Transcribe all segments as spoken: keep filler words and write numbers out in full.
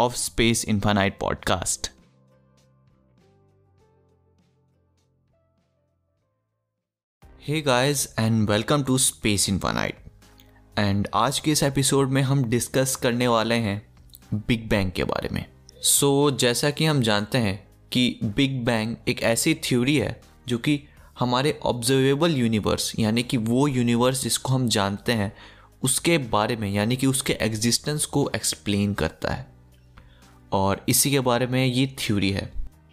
Of space infinite podcast. Hey guys and welcome to space infinite. And आज के इस episode में हम डिस्कस करने वाले हैं बिग बैंग के बारे में। सो so, जैसा कि हम जानते हैं कि बिग बैंग एक ऐसी थ्योरी है जो कि हमारे ऑब्जर्वेबल यूनिवर्स, यानी कि वो यूनिवर्स जिसको हम जानते हैं, उसके बारे में, यानी कि उसके एग्जिस्टेंस को एक्सप्लेन करता है, और इसी के बारे में ये थ्योरी है।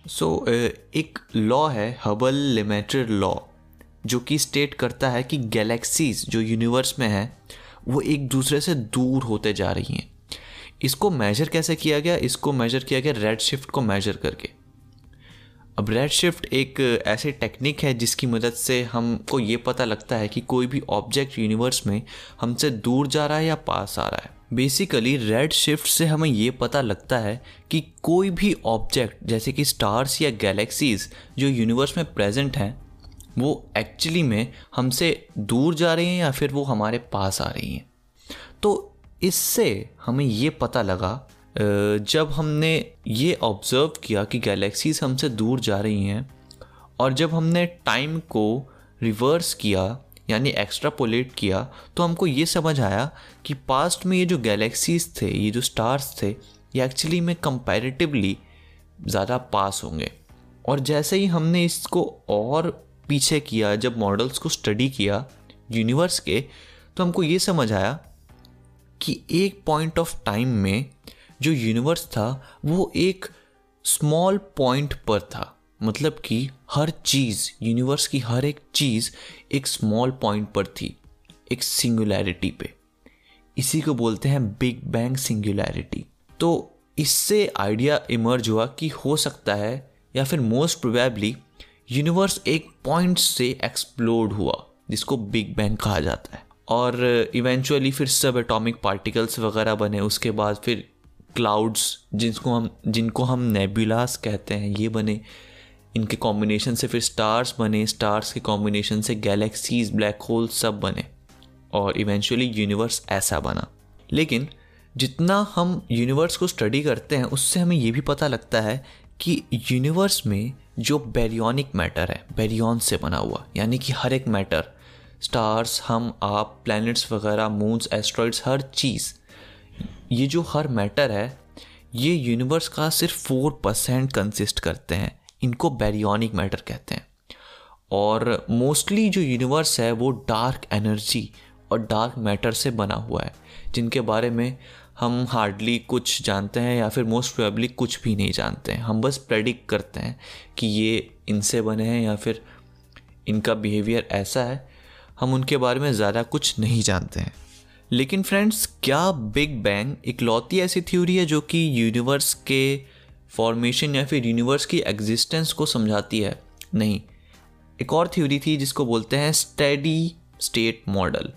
सो so, एक लॉ है हबल लिमिटेड लॉ, जो कि स्टेट करता है कि गैलेक्सीज जो यूनिवर्स में हैं वो एक दूसरे से दूर होते जा रही हैं। इसको मेजर कैसे किया गया? इसको मेजर किया गया रेड शिफ्ट को मेजर करके। अब रेड शिफ्ट एक ऐसी टेक्निक है जिसकी मदद से हमको ये पता लगता है कि कोई भी ऑब्जेक्ट यूनिवर्स में हमसे दूर जा रहा है या पास आ रहा है। बेसिकली रेड शिफ्ट से हमें ये पता लगता है कि कोई भी ऑब्जेक्ट, जैसे कि स्टार्स या गैलेक्सीज जो यूनिवर्स में प्रेजेंट हैं, वो एक्चुअली में हमसे दूर जा रही हैं या फिर वो हमारे पास आ रही हैं। तो इससे हमें ये पता लगा, जब हमने ये ऑब्ज़र्व किया कि गैलेक्सीज हमसे दूर जा रही हैं, और जब हमने टाइम को रिवर्स किया यानी एक्स्ट्रापोलेट किया, तो हमको ये समझ आया कि पास्ट में ये जो गैलेक्सीज थे, ये जो स्टार्स थे, ये एक्चुअली में कंपैरेटिवली ज़्यादा पास होंगे। और जैसे ही हमने इसको और पीछे किया, जब मॉडल्स को स्टडी किया यूनिवर्स के, तो हमको ये समझ आया कि एक पॉइंट ऑफ टाइम में जो यूनिवर्स था वो एक स्मॉल पॉइंट पर था। मतलब कि हर चीज़, यूनिवर्स की हर एक चीज़ एक स्मॉल पॉइंट पर थी, एक सिंगुलैरिटी पे। इसी को बोलते हैं बिग बैंग सिंगुलैरिटी। तो इससे आइडिया इमर्ज हुआ कि हो सकता है, या फिर मोस्ट प्रोबेबली यूनिवर्स एक पॉइंट से एक्सप्लोड हुआ, जिसको बिग बैंग कहा जाता है। और इवेंचुअली फिर सब एटॉमिक पार्टिकल्स वगैरह बने, उसके बाद फिर क्लाउड्स जिसको हम जिनको हम नेबुलास कहते हैं, ये बने। इनके कॉम्बिनेशन से फिर स्टार्स बने, स्टार्स के कॉम्बिनेशन से गैलेक्सीज, ब्लैक होल, सब बने, और इवेंचुअली यूनिवर्स ऐसा बना। लेकिन जितना हम यूनिवर्स को स्टडी करते हैं, उससे हमें ये भी पता लगता है कि यूनिवर्स में जो बैरियनिक मैटर है, बैरियन से बना हुआ, यानी कि हर एक मैटर, स्टार्स, हम, आप, प्लैनेट्स वगैरह, मून्स, एस्ट्रॉइड्स, हर चीज़, ये जो हर मैटर है, ये यूनिवर्स का सिर्फ फोर परसेंट कंसिस्ट करते हैं। इनको बैरियनिक मैटर कहते हैं। और मोस्टली जो यूनिवर्स है वो डार्क एनर्जी और डार्क मैटर से बना हुआ है, जिनके बारे में हम हार्डली कुछ जानते हैं, या फिर मोस्ट प्रोबेबली कुछ भी नहीं जानते हैं। हम बस प्रेडिक्ट करते हैं कि ये इनसे बने हैं, या फिर इनका बिहेवियर ऐसा है। हम उनके बारे में ज़्यादा कुछ नहीं जानते हैं। लेकिन फ्रेंड्स, क्या बिग बैंग इकलौती ऐसी थ्योरी है जो कि यूनिवर्स के फॉर्मेशन या फिर यूनिवर्स की एग्जिस्टेंस को समझाती है? नहीं, एक और थ्योरी थी जिसको बोलते हैं स्टेडी स्टेट मॉडल।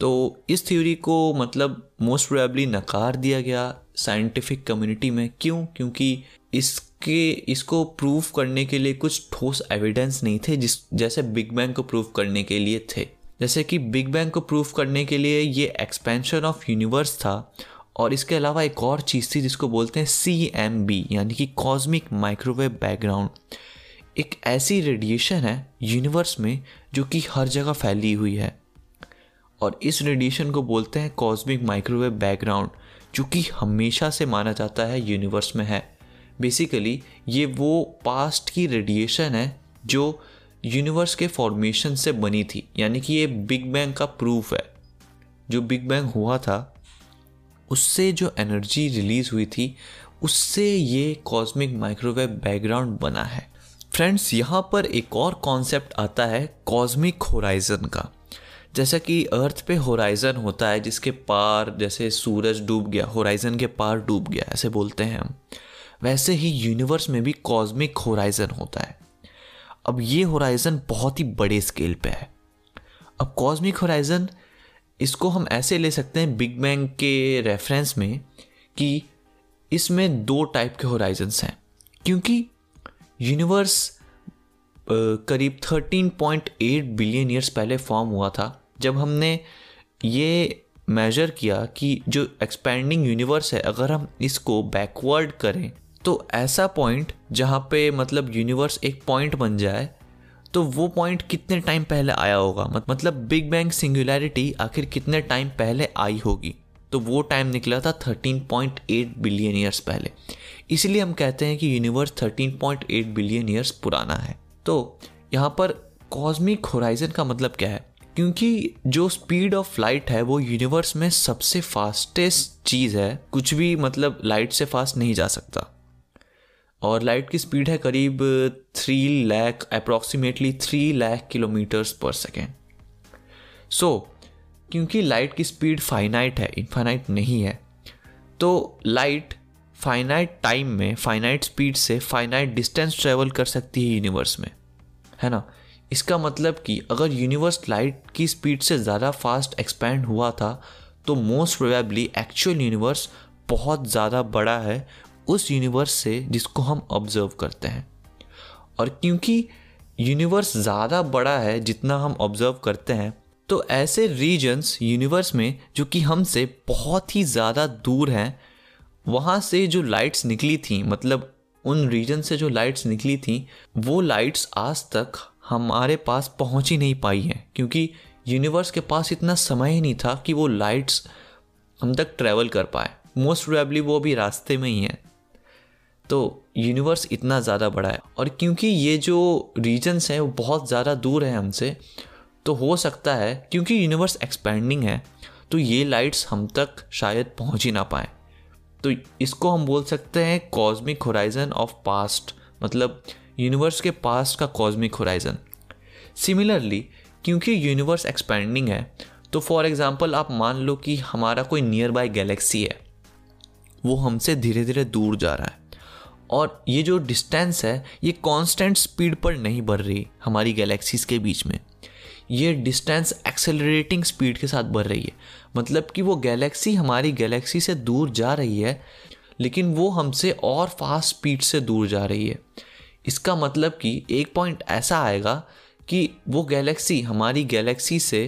तो इस थ्योरी को, मतलब, मोस्ट प्रोबेबली नकार दिया गया साइंटिफिक कम्युनिटी में। क्यों? क्योंकि इसके इसको प्रूव करने के लिए कुछ ठोस एविडेंस नहीं थे, जिस जैसे बिग बैंग को प्रूव करने के लिए थे। जैसे कि बिग बैंग को प्रूव करने के लिए ये एक्सपेंशन ऑफ यूनिवर्स था, और इसके अलावा एक और चीज़ थी जिसको बोलते हैं सी एम बी, यानी कि कॉस्मिक माइक्रोवेव बैकग्राउंड। एक ऐसी रेडिएशन है यूनिवर्स में जो कि हर जगह फैली हुई है, और इस रेडिएशन को बोलते हैं कॉस्मिक माइक्रोवेव बैकग्राउंड, जो कि हमेशा से माना जाता है यूनिवर्स में है। बेसिकली ये वो पास्ट की रेडिएशन है जो यूनिवर्स के फॉर्मेशन से बनी थी, यानी कि ये बिग बैंग का प्रूफ है। जो बिग बैंग हुआ था, उससे जो एनर्जी रिलीज़ हुई थी, उससे ये कॉस्मिक माइक्रोवेव बैकग्राउंड बना है। फ्रेंड्स, यहाँ पर एक और कॉन्सेप्ट आता है कॉस्मिक होराइज़न का। जैसा कि अर्थ पे होराइज़न होता है, जिसके पार, जैसे सूरज डूब गया, होराइज़न के पार डूब गया, ऐसे बोलते हैं हम। वैसे ही यूनिवर्स में भी कॉस्मिक होराइज़न होता है। अब ये होराइज़न बहुत ही बड़े स्केल पे है। अब कॉस्मिक होराइज़न इसको हम ऐसे ले सकते हैं बिग बैंग के रेफरेंस में कि इसमें दो टाइप के होराइजन्स हैं, क्योंकि यूनिवर्स करीब तेरह पॉइंट आठ बिलियन ईयर्स पहले फॉर्म हुआ था। जब हमने ये मेजर किया कि जो एक्सपेंडिंग यूनिवर्स है, अगर हम इसको बैकवर्ड करें तो ऐसा पॉइंट जहाँ पे मतलब यूनिवर्स एक पॉइंट बन जाए, तो वो पॉइंट कितने टाइम पहले आया होगा, मतलब बिग बैंग सिंगुलैरिटी आखिर कितने टाइम पहले आई होगी, तो वो टाइम निकला था तेरह पॉइंट आठ बिलियन ईयर्स पहले। इसलिए हम कहते हैं कि यूनिवर्स तेरह पॉइंट आठ बिलियन ईयर्स पुराना है। तो यहाँ पर कॉस्मिक होराइजन का मतलब क्या है, क्योंकि जो स्पीड ऑफ लाइट है वो यूनिवर्स में सबसे फास्टेस्ट चीज़ है, कुछ भी मतलब लाइट से फास्ट नहीं जा सकता। और लाइट की स्पीड है करीब three lakh approximately three lakh kilometres per second. So क्योंकि लाइट की स्पीड फाइनाइट है, इनफाइनाइट नहीं है, तो लाइट फाइनाइट टाइम में फाइनाइट स्पीड से फाइनाइट डिस्टेंस ट्रेवल कर सकती है यूनिवर्स में, है ना। इसका मतलब कि अगर यूनिवर्स लाइट की स्पीड से ज़्यादा फास्ट एक्सपैंड हुआ था तो मोस्ट प्रोबेबली एक्चुअल यूनिवर्स बहुत ज़्यादा बड़ा है उस यूनिवर्स से जिसको हम ऑब्जर्व करते हैं। और क्योंकि यूनिवर्स ज़्यादा बड़ा है जितना हम ऑब्जर्व करते हैं, तो ऐसे रीजन्स यूनिवर्स में जो कि हमसे बहुत ही ज़्यादा दूर हैं, वहाँ से जो लाइट्स निकली थी, मतलब उन रीजन से जो लाइट्स निकली थी, वो लाइट्स आज तक हमारे पास पहुँच ही नहीं पाई हैं, क्योंकि यूनिवर्स के पास इतना समय ही नहीं था कि वो लाइट्स हम तक ट्रैवल कर पाए। मोस्ट प्रोबेबली वो भी रास्ते में ही है। तो यूनिवर्स इतना ज़्यादा बड़ा है, और क्योंकि ये जो रीजन्स हैं वो बहुत ज़्यादा दूर हैं हमसे, तो हो सकता है क्योंकि यूनिवर्स एक्सपेंडिंग है तो ये लाइट्स हम तक शायद पहुँच ही ना पाएँ। तो इसको हम बोल सकते हैं कॉस्मिक होराइज़न ऑफ पास्ट, मतलब यूनिवर्स के पास्ट का कॉस्मिक होराइज़न। सिमिलरली क्योंकि यूनिवर्स एक्सपेंडिंग है, तो फॉर एग्जांपल आप मान लो कि हमारा कोई नियर बाय गैलेक्सी है, वो हमसे धीरे धीरे दूर जा रहा है, और ये जो डिस्टेंस है ये कांस्टेंट स्पीड पर नहीं बढ़ रही हमारी गैलेक्सीज़ के बीच में, ये डिस्टेंस एक्सेलरेटिंग स्पीड के साथ बढ़ रही है। मतलब कि वो गैलेक्सी हमारी गैलेक्सी से दूर जा रही है, लेकिन वो हमसे और फास्ट स्पीड से दूर जा रही है। इसका मतलब कि एक पॉइंट ऐसा आएगा कि वो गैलेक्सी हमारी गैलेक्सी से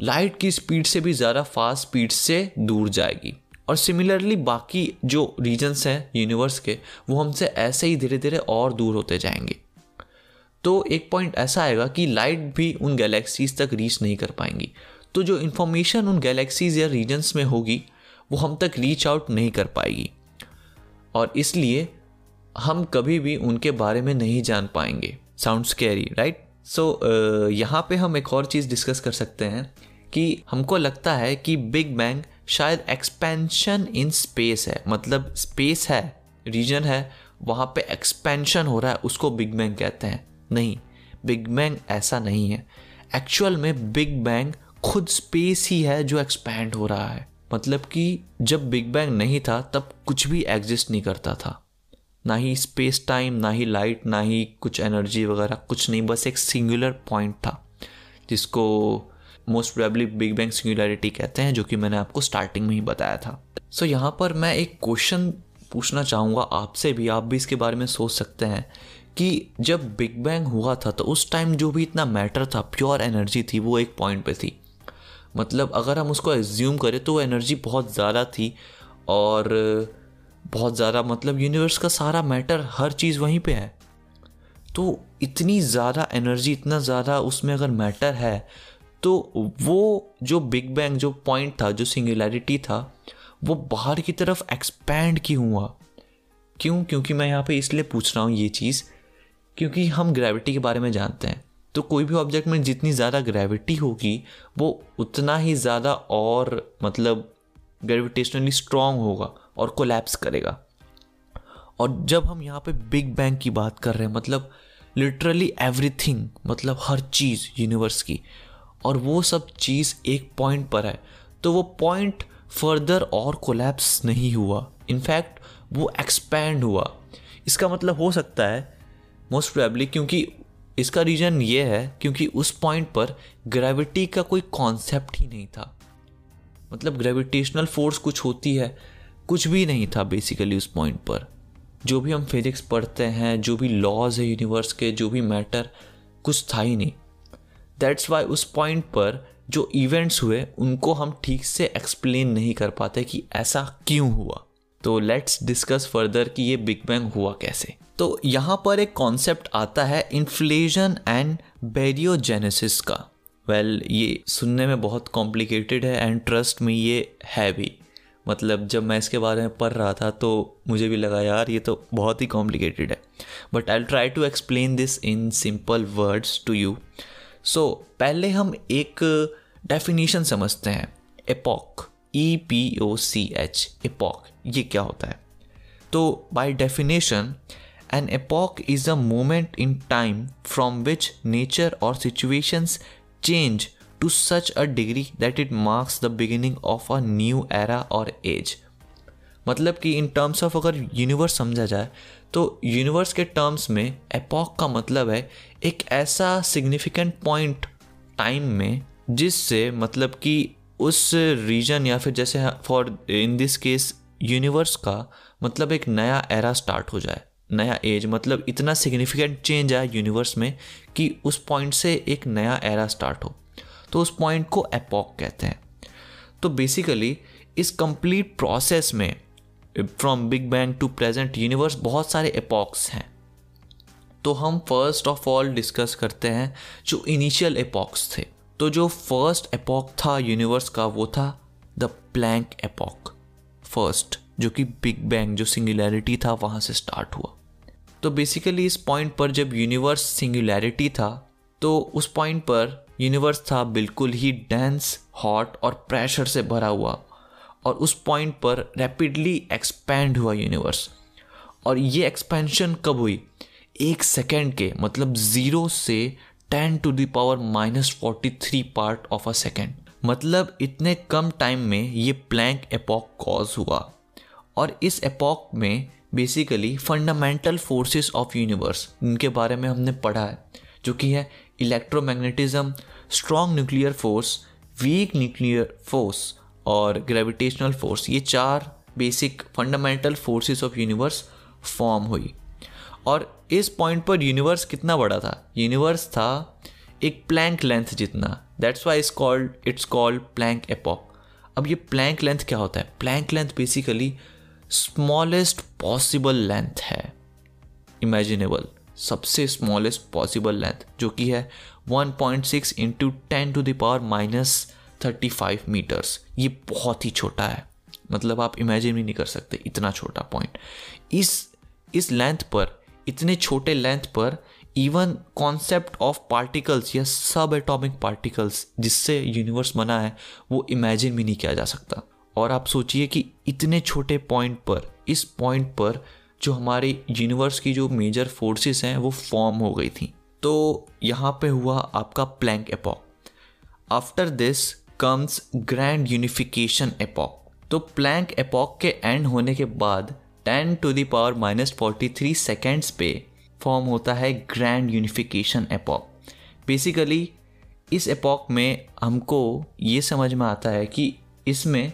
लाइट की स्पीड से भी ज़्यादा फास्ट स्पीड से दूर जाएगी। और सिमिलरली बाकी जो रीजन्स हैं यूनिवर्स के, वो हमसे ऐसे ही धीरे धीरे और दूर होते जाएंगे। तो एक पॉइंट ऐसा आएगा कि लाइट भी उन गैलेक्सीज़ तक रीच नहीं कर पाएंगी, तो जो इन्फॉर्मेशन उन गैलेक्सीज़ या रीजन्स में होगी वो हम तक रीच आउट नहीं कर पाएगी, और इसलिए हम कभी भी उनके बारे में नहीं जान पाएंगे। Sound scary, right? सो यहाँ पे हम एक और चीज़ डिस्कस कर सकते हैं कि हमको लगता है कि बिग बैंग शायद एक्सपेंशन इन स्पेस है, मतलब स्पेस है, रीजन है, वहाँ पे एक्सपेंशन हो रहा है, उसको बिग बैंग कहते हैं। नहीं, बिग बैंग ऐसा नहीं है। एक्चुअल में बिग बैंग खुद स्पेस ही है जो एक्सपैंड हो रहा है। मतलब कि जब बिग बैंग नहीं था तब कुछ भी एग्जिस्ट नहीं करता था, ना ही स्पेस टाइम, ना ही लाइट, ना ही कुछ एनर्जी वगैरह, कुछ नहीं, बस एक सिंगुलर पॉइंट था जिसको most probably big bang singularity कहते हैं, जो कि मैंने आपको स्टार्टिंग में ही बताया था। सो so, यहाँ पर मैं एक क्वेश्चन पूछना चाहूँगा आपसे भी, आप भी इसके बारे में सोच सकते हैं कि जब बिग बैंग हुआ था तो उस टाइम जो भी इतना मैटर था, प्योर एनर्जी थी, वो एक पॉइंट पे थी। मतलब अगर हम उसको एज्यूम करें तो वो एनर्जी बहुत ज़्यादा थी, और बहुत ज़्यादा मतलब यूनिवर्स का सारा मैटर, हर चीज़ वहीं पे है। तो इतनी ज़्यादा एनर्जी, इतना ज़्यादा उसमें अगर मैटर है, तो वो जो बिग बैंग जो पॉइंट था, जो सिंगुलैरिटी था, वो बाहर की तरफ एक्सपैंड क्यों हुआ? क्यों? क्योंकि मैं यहाँ पे इसलिए पूछ रहा हूँ ये चीज़ क्योंकि हम ग्रेविटी के बारे में जानते हैं। तो कोई भी ऑब्जेक्ट में जितनी ज़्यादा ग्रेविटी होगी वो उतना ही ज़्यादा और मतलब ग्रेविटेशनली स्ट्रॉन्ग होगा और कोलैप्स करेगा। और जब हम यहाँ पे बिग बैंग की बात कर रहे हैं, मतलब लिटरली एवरीथिंग, मतलब हर चीज़ यूनिवर्स की, और वो सब चीज़ एक पॉइंट पर है, तो वो पॉइंट फर्दर और कोलैप्स नहीं हुआ। इनफैक्ट वो एक्सपैंड हुआ। इसका मतलब हो सकता है मोस्ट प्रोबेबली, क्योंकि इसका रीज़न ये है क्योंकि उस पॉइंट पर ग्रेविटी का कोई कॉन्सेप्ट ही नहीं था। मतलब ग्रेविटेशनल फोर्स कुछ होती है, कुछ भी नहीं था बेसिकली उस पॉइंट पर। जो भी हम फिजिक्स पढ़ते हैं, जो भी लॉज है यूनिवर्स के, जो भी मैटर, कुछ था ही नहीं। दैट्स वाई उस पॉइंट पर जो इवेंट्स हुए उनको हम ठीक से एक्सप्लेन नहीं कर पाते कि ऐसा क्यों हुआ। तो लेट्स डिस्कस फर्दर कि ये बिग बैंग हुआ कैसे। तो यहाँ पर एक कॉन्सेप्ट आता है इन्फ्लेशन एंड बैरियोजेनेसिस का। वेल well, ये सुनने में बहुत कॉम्प्लिकेटेड है एंड ट्रस्ट में ये है भी। मतलब जब मैं इसके बारे में पढ़ रहा था तो मुझे भी लगा यार ये तो बहुत ही कॉम्प्लिकेटेड है, but I will try to explain this in simple words to you. So पहले हम एक डेफिनेशन समझते हैं, epoch, E P O C H, epoch, ये क्या होता है। तो by definition an epoch is a moment in time from which nature और situations change to such a degree that it marks the beginning of a new era or age। मतलब कि in terms of अगर universe समझा जाए तो universe के terms में epoch का मतलब है एक ऐसा significant point time में जिससे, मतलब कि उस region या फिर जैसे for in this case universe का मतलब एक नया era start हो जाए, नया एज। मतलब इतना significant change आया universe में कि उस point से एक नया era start हो, तो उस पॉइंट को एपॉक कहते हैं। तो बेसिकली इस कंप्लीट प्रोसेस में from big bang to present universe बहुत सारे एपॉक्स हैं। तो हम फर्स्ट ऑफ ऑल डिस्कस करते हैं जो इनिशियल एपॉक्स थे। तो जो फर्स्ट एपॉक था यूनिवर्स का वो था द प्लैंक एपॉक, फर्स्ट, जो कि बिग बैंग, जो सिंगुलैरिटी था, वहाँ से स्टार्ट हुआ। तो बेसिकली इस पॉइंट पर जब यूनिवर्स सिंगुलैरिटी था तो उस पॉइंट पर यूनिवर्स था बिल्कुल ही डेंस, हॉट और प्रेशर से भरा हुआ, और उस पॉइंट पर रैपिडली एक्सपैंड हुआ यूनिवर्स। और ये एक्सपेंशन कब हुई? एक सेकेंड के, मतलब ज़ीरो से ten to the power minus forty three part of a second. मतलब इतने कम टाइम में ये प्लैंक एपॉक कॉज हुआ। और इस एपॉक में basically fundamental forces of universe, इनके बारे में हमने पढ़ा है, जो कि है electromagnetism, strong nuclear force, weak nuclear force और ग्रेविटेशनल फोर्स। ये चार basic fundamental forces of universe form हुई। और इस पॉइंट पर यूनिवर्स कितना बड़ा था? यूनिवर्स था एक प्लैंक लेंथ जितना। That's why it's called it's called Planck epoch. अब ये प्लैंक लेंथ क्या होता है? Planck length basically smallest possible length है, इमेजिनेबल, सबसे स्मॉलेस्ट पॉसिबल लेंथ, जो कि है one point six into ten to the power minus thirty five metres. ये बहुत ही छोटा है, मतलब आप इमेजिन भी नहीं कर सकते इतना छोटा पॉइंट। इस इस लेंथ पर, इतने छोटे लेंथ पर इवन कॉन्सेप्ट ऑफ पार्टिकल्स या सब एटॉमिक पार्टिकल्स जिससे यूनिवर्स बना है वो इमेजिन भी नहीं किया जा सकता। और आप सोचिए कि इतने छोटे पॉइंट पर, इस पॉइंट पर जो हमारे यूनिवर्स की जो मेजर फोर्सेस हैं वो फॉर्म हो गई थी। तो यहाँ पे हुआ आपका Planck epoch. After this comes grand unification epoch. तो प्लैंक एपॉक के एंड होने के बाद ten to the power minus forty three seconds पे फॉर्म होता है ग्रैंड यूनिफिकेशन एपॉक। बेसिकली इस एपॉक में हमको ये समझ में आता है कि इसमें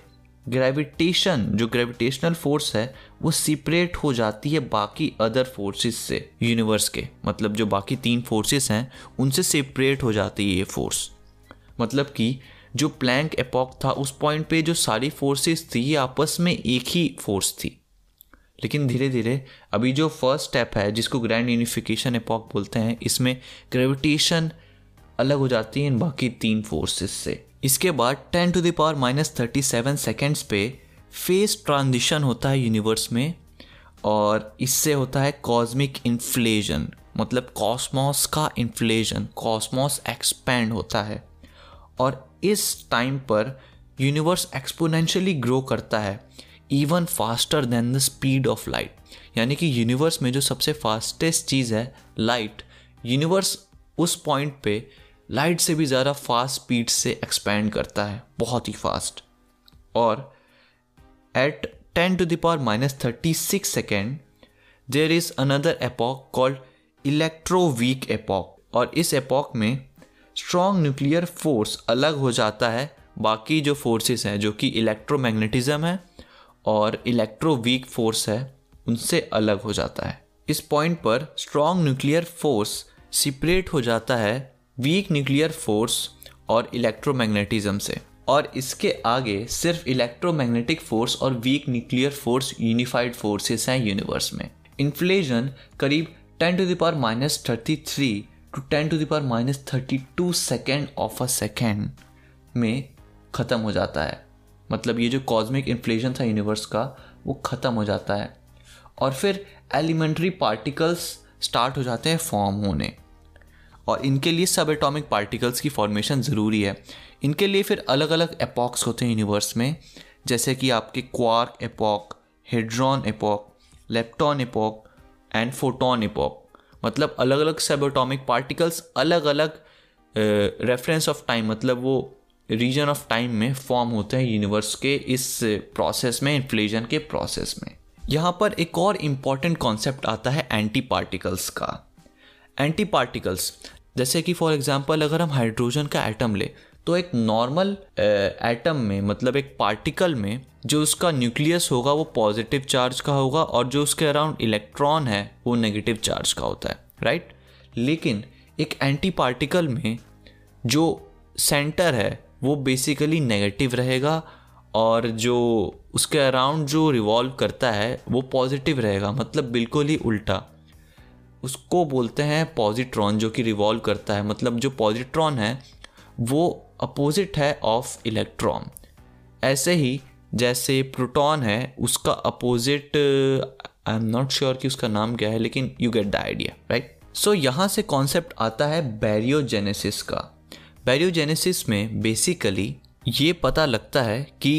ग्रेविटेशन, जो ग्रेविटेशनल फोर्स है, वो सेपरेट हो जाती है बाकी अदर फोर्सेस से यूनिवर्स के। मतलब जो बाकी तीन फोर्सेस हैं उनसे सेपरेट हो जाती है ये फोर्स। मतलब कि जो प्लैंक एपॉक था उस पॉइंट पे जो सारी फोर्सेस थी ये आपस में एक ही फोर्स थी, लेकिन धीरे धीरे अभी जो फर्स्ट स्टेप है जिसको ग्रैंड यूनिफिकेशन एपॉक बोलते हैं, इसमें ग्रेविटेशन अलग हो जाती है इन बाकी तीन फोर्सेस से। इसके बाद ten to the power minus thirty seven seconds पे फेस ट्रांजिशन होता है यूनिवर्स में, और इससे होता है कॉस्मिक इन्फ्लेशन। मतलब कॉस्मॉस का इन्फ्लेशन, कॉस्मॉस एक्सपैंड होता है। और इस टाइम पर यूनिवर्स एक्सपोनेंशियली ग्रो करता है even faster than the speed of light. यानी कि यूनिवर्स में जो सबसे फास्टेस्ट चीज़ है लाइट, यूनिवर्स उस पॉइंट पे लाइट से भी ज़्यादा फास्ट स्पीड से एक्सपैंड करता है, बहुत ही फास्ट। और at ten to the power minus thirty-six second, there is another epoch called electroweak epoch, और इस epoch में strong nuclear force अलग हो जाता है बाकी जो forces हैं जो कि electromagnetism है और electroweak force है उनसे अलग हो जाता है। इस point पर strong nuclear force separate हो जाता है weak nuclear force और electromagnetism से, और इसके आगे सिर्फ इलेक्ट्रोमैग्नेटिक फोर्स और weak nuclear force unified forces हैं यूनिवर्स में। इन्फ्लेशन करीब ten to the power minus thirty-three to ten to the power minus thirty-two second of a second में ख़त्म हो जाता है, मतलब ये जो कॉस्मिक इन्फ्लेशन था यूनिवर्स का वो ख़त्म हो जाता है, और फिर एलिमेंट्री पार्टिकल्स स्टार्ट हो जाते हैं फॉर्म होने, और इनके लिए सब एटॉमिक पार्टिकल्स की फॉर्मेशन ज़रूरी है। इनके लिए फिर अलग अलग एपॉक्स होते हैं यूनिवर्स में, जैसे कि आपके quark epoch, hadron epoch, lepton epoch and photon epoch, मतलब अलग अलग सब एटॉमिक पार्टिकल्स अलग अलग रेफरेंस ऑफ टाइम, मतलब वो रीजन ऑफ टाइम में फॉर्म होते हैं यूनिवर्स के इस प्रोसेस में, इन्फ्लेशन के प्रोसेस में। यहाँ पर एक और इम्पॉर्टेंट कॉन्सेप्ट आता है एंटी पार्टिकल्स का। एंटी पार्टिकल्स जैसे कि फॉर एग्जांपल अगर हम हाइड्रोजन का एटम ले तो एक नॉर्मल एटम में, मतलब एक पार्टिकल में जो उसका न्यूक्लियस होगा वो पॉजिटिव चार्ज का होगा और जो उसके अराउंड इलेक्ट्रॉन है वो नेगेटिव चार्ज का होता है, राइट। लेकिन एक एंटी पार्टिकल में जो सेंटर है वो बेसिकली नेगेटिव रहेगा और जो उसके अराउंड जो रिवॉल्व करता है वो पॉजिटिव रहेगा, मतलब बिल्कुल ही उल्टा। उसको बोलते हैं पॉजिट्रॉन जो कि रिवॉल्व करता है, मतलब जो पॉजिट्रॉन है वो अपोजिट है ऑफ इलेक्ट्रॉन। ऐसे ही जैसे प्रोटॉन है उसका opposite, I am not sure कि उसका नाम क्या है, लेकिन you get the idea, right. So यहाँ से कॉन्सेप्ट आता है बैरियोजेनेसिस का। बैरियोजेनेसिस में बेसिकली ये पता लगता है कि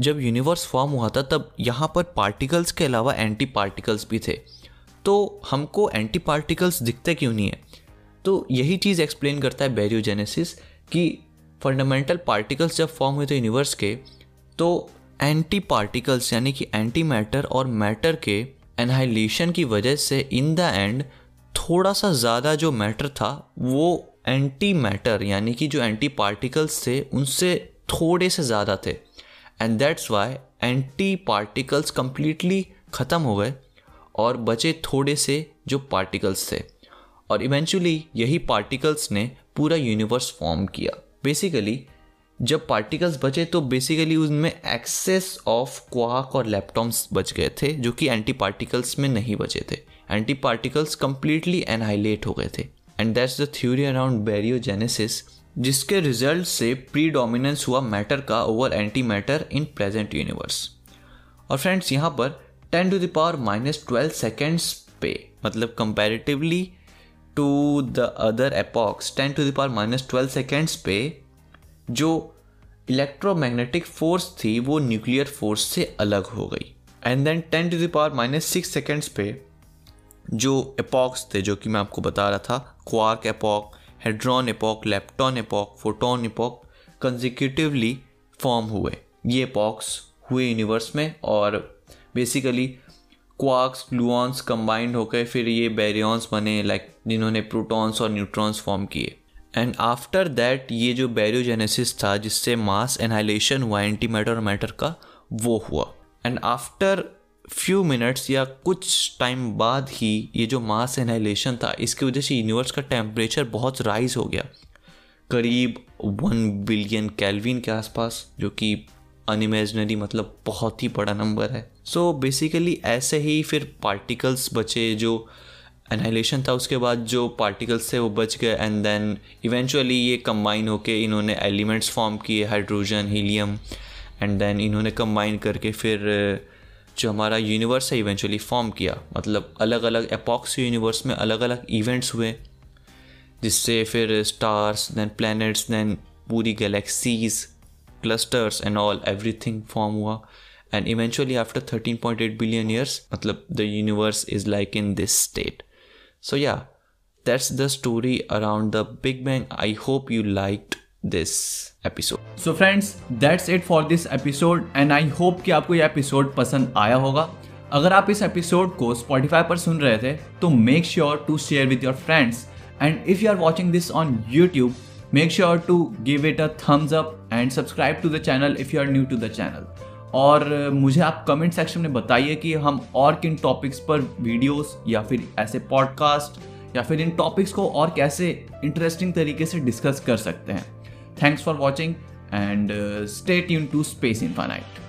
जब यूनिवर्स फॉर्म हुआ था तब यहाँ पर पार्टिकल्स के अलावा एंटी पार्टिकल्स भी थे, तो हमको एंटी पार्टिकल्स दिखते क्यों नहीं है, तो यही चीज़ एक्सप्लेन करता है बैरियोजेनेसिस कि फंडामेंटल पार्टिकल्स जब फॉर्म हुए थे यूनिवर्स के तो एंटी पार्टिकल्स यानी कि एंटी मैटर और मैटर के एनहाइलेशन की वजह से इन द एंड थोड़ा सा ज़्यादा जो मैटर था वो एंटी मैटर यानी कि जो एंटी पार्टिकल्स थे उनसे थोड़े से ज़्यादा थे, and that's why anti particles completely ख़त्म हो गए और बचे थोड़े से जो पार्टिकल्स थे, और इवेंचुअली यही पार्टिकल्स ने पूरा यूनिवर्स फॉर्म किया। बेसिकली जब पार्टिकल्स बचे तो बेसिकली उनमें एक्सेस ऑफ क्वार्क और लेप्टॉन्स बच गए थे जो कि एंटी पार्टिकल्स में नहीं बचे थे। एंटी पार्टिकल्स कम्प्लीटली एनहाइलेट हो गए थे, and that's the theory around baryogenesis, जिसके रिजल्ट से प्रीडोमिनेंस हुआ मैटर का over anti matter in present universe. और फ्रेंड्स यहाँ पर ten to the power minus twelve seconds पे, मतलब comparatively to the other epochs ten to the power minus twelve seconds पे जो इलेक्ट्रोमैग्नेटिक फोर्स थी वो न्यूक्लियर फोर्स से अलग हो गई, and then ten to the power minus six seconds पे जो एपॉक्स थे जो कि मैं आपको बता रहा था, quark epoch, hadron epoch, lepton epoch, photon epoch, consecutively form हुए। ये एपॉक्स हुए यूनिवर्स में और बेसिकली क्वार्क्स ग्लूऑन्स कंबाइंड होकर फिर ये बैरियॉन्स बने, लाइक जिन्होंने प्रोटॉन्स और न्यूट्रॉन्स फॉर्म किए, एंड आफ्टर दैट ये जो बैरियोजेनेसिस था जिससे मास एनहाइलेशन हुआ एंटी मैटर और मैटर का वो हुआ, एंड आफ्टर फ्यू मिनट्स या कुछ टाइम बाद ही ये जो मास एनहाइलेशन था इसकी वजह से यूनिवर्स का टेम्परेचर बहुत राइज हो गया, करीब वन बिलियन केल्विन के आसपास, जो कि अनइमेजनरी, मतलब बहुत ही बड़ा नंबर है। सो so बेसिकली ऐसे ही फिर पार्टिकल्स बचे, जो एनहाइलेशन था उसके बाद जो पार्टिकल्स थे वो बच गए, एंड देन इवेंचुअली ये कंबाइन होके इन्होंने एलिमेंट्स फॉर्म किए, हाइड्रोजन, हीलियम, एंड देन इन्होंने कंबाइन करके फिर जो हमारा यूनिवर्स है इवेंचुअली फॉर्म किया, मतलब अलग अलग एपॉक्स यूनिवर्स में अलग अलग इवेंट्स हुए जिससे फिर स्टार्स, दैन प्लैनेट्स, दैन पूरी galaxies, clusters and all everything form हुआ, and eventually after thirteen point eight billion years, मतलब the universe is like in this state. So या that's the story around the big bang. I hope you liked this episode. So friends, that's it for this episode and I hope कि आपको ये episode पसंद आया होगा. अगर आप इस episode को Spotify पर सुन रहे थे तो make sure to share with your friends and if you are watching this on YouTube, make sure to give it a thumbs up and subscribe to the channel if you are new to the channel. और मुझे आप comment section में बताइए कि हम और किन topics पर वीडियोस या फिर ऐसे पॉडकास्ट या फिर इन टॉपिक्स को और कैसे इंटरेस्टिंग तरीके से डिस्कस कर सकते हैं. Thanks for watching and stay tuned to space infinite.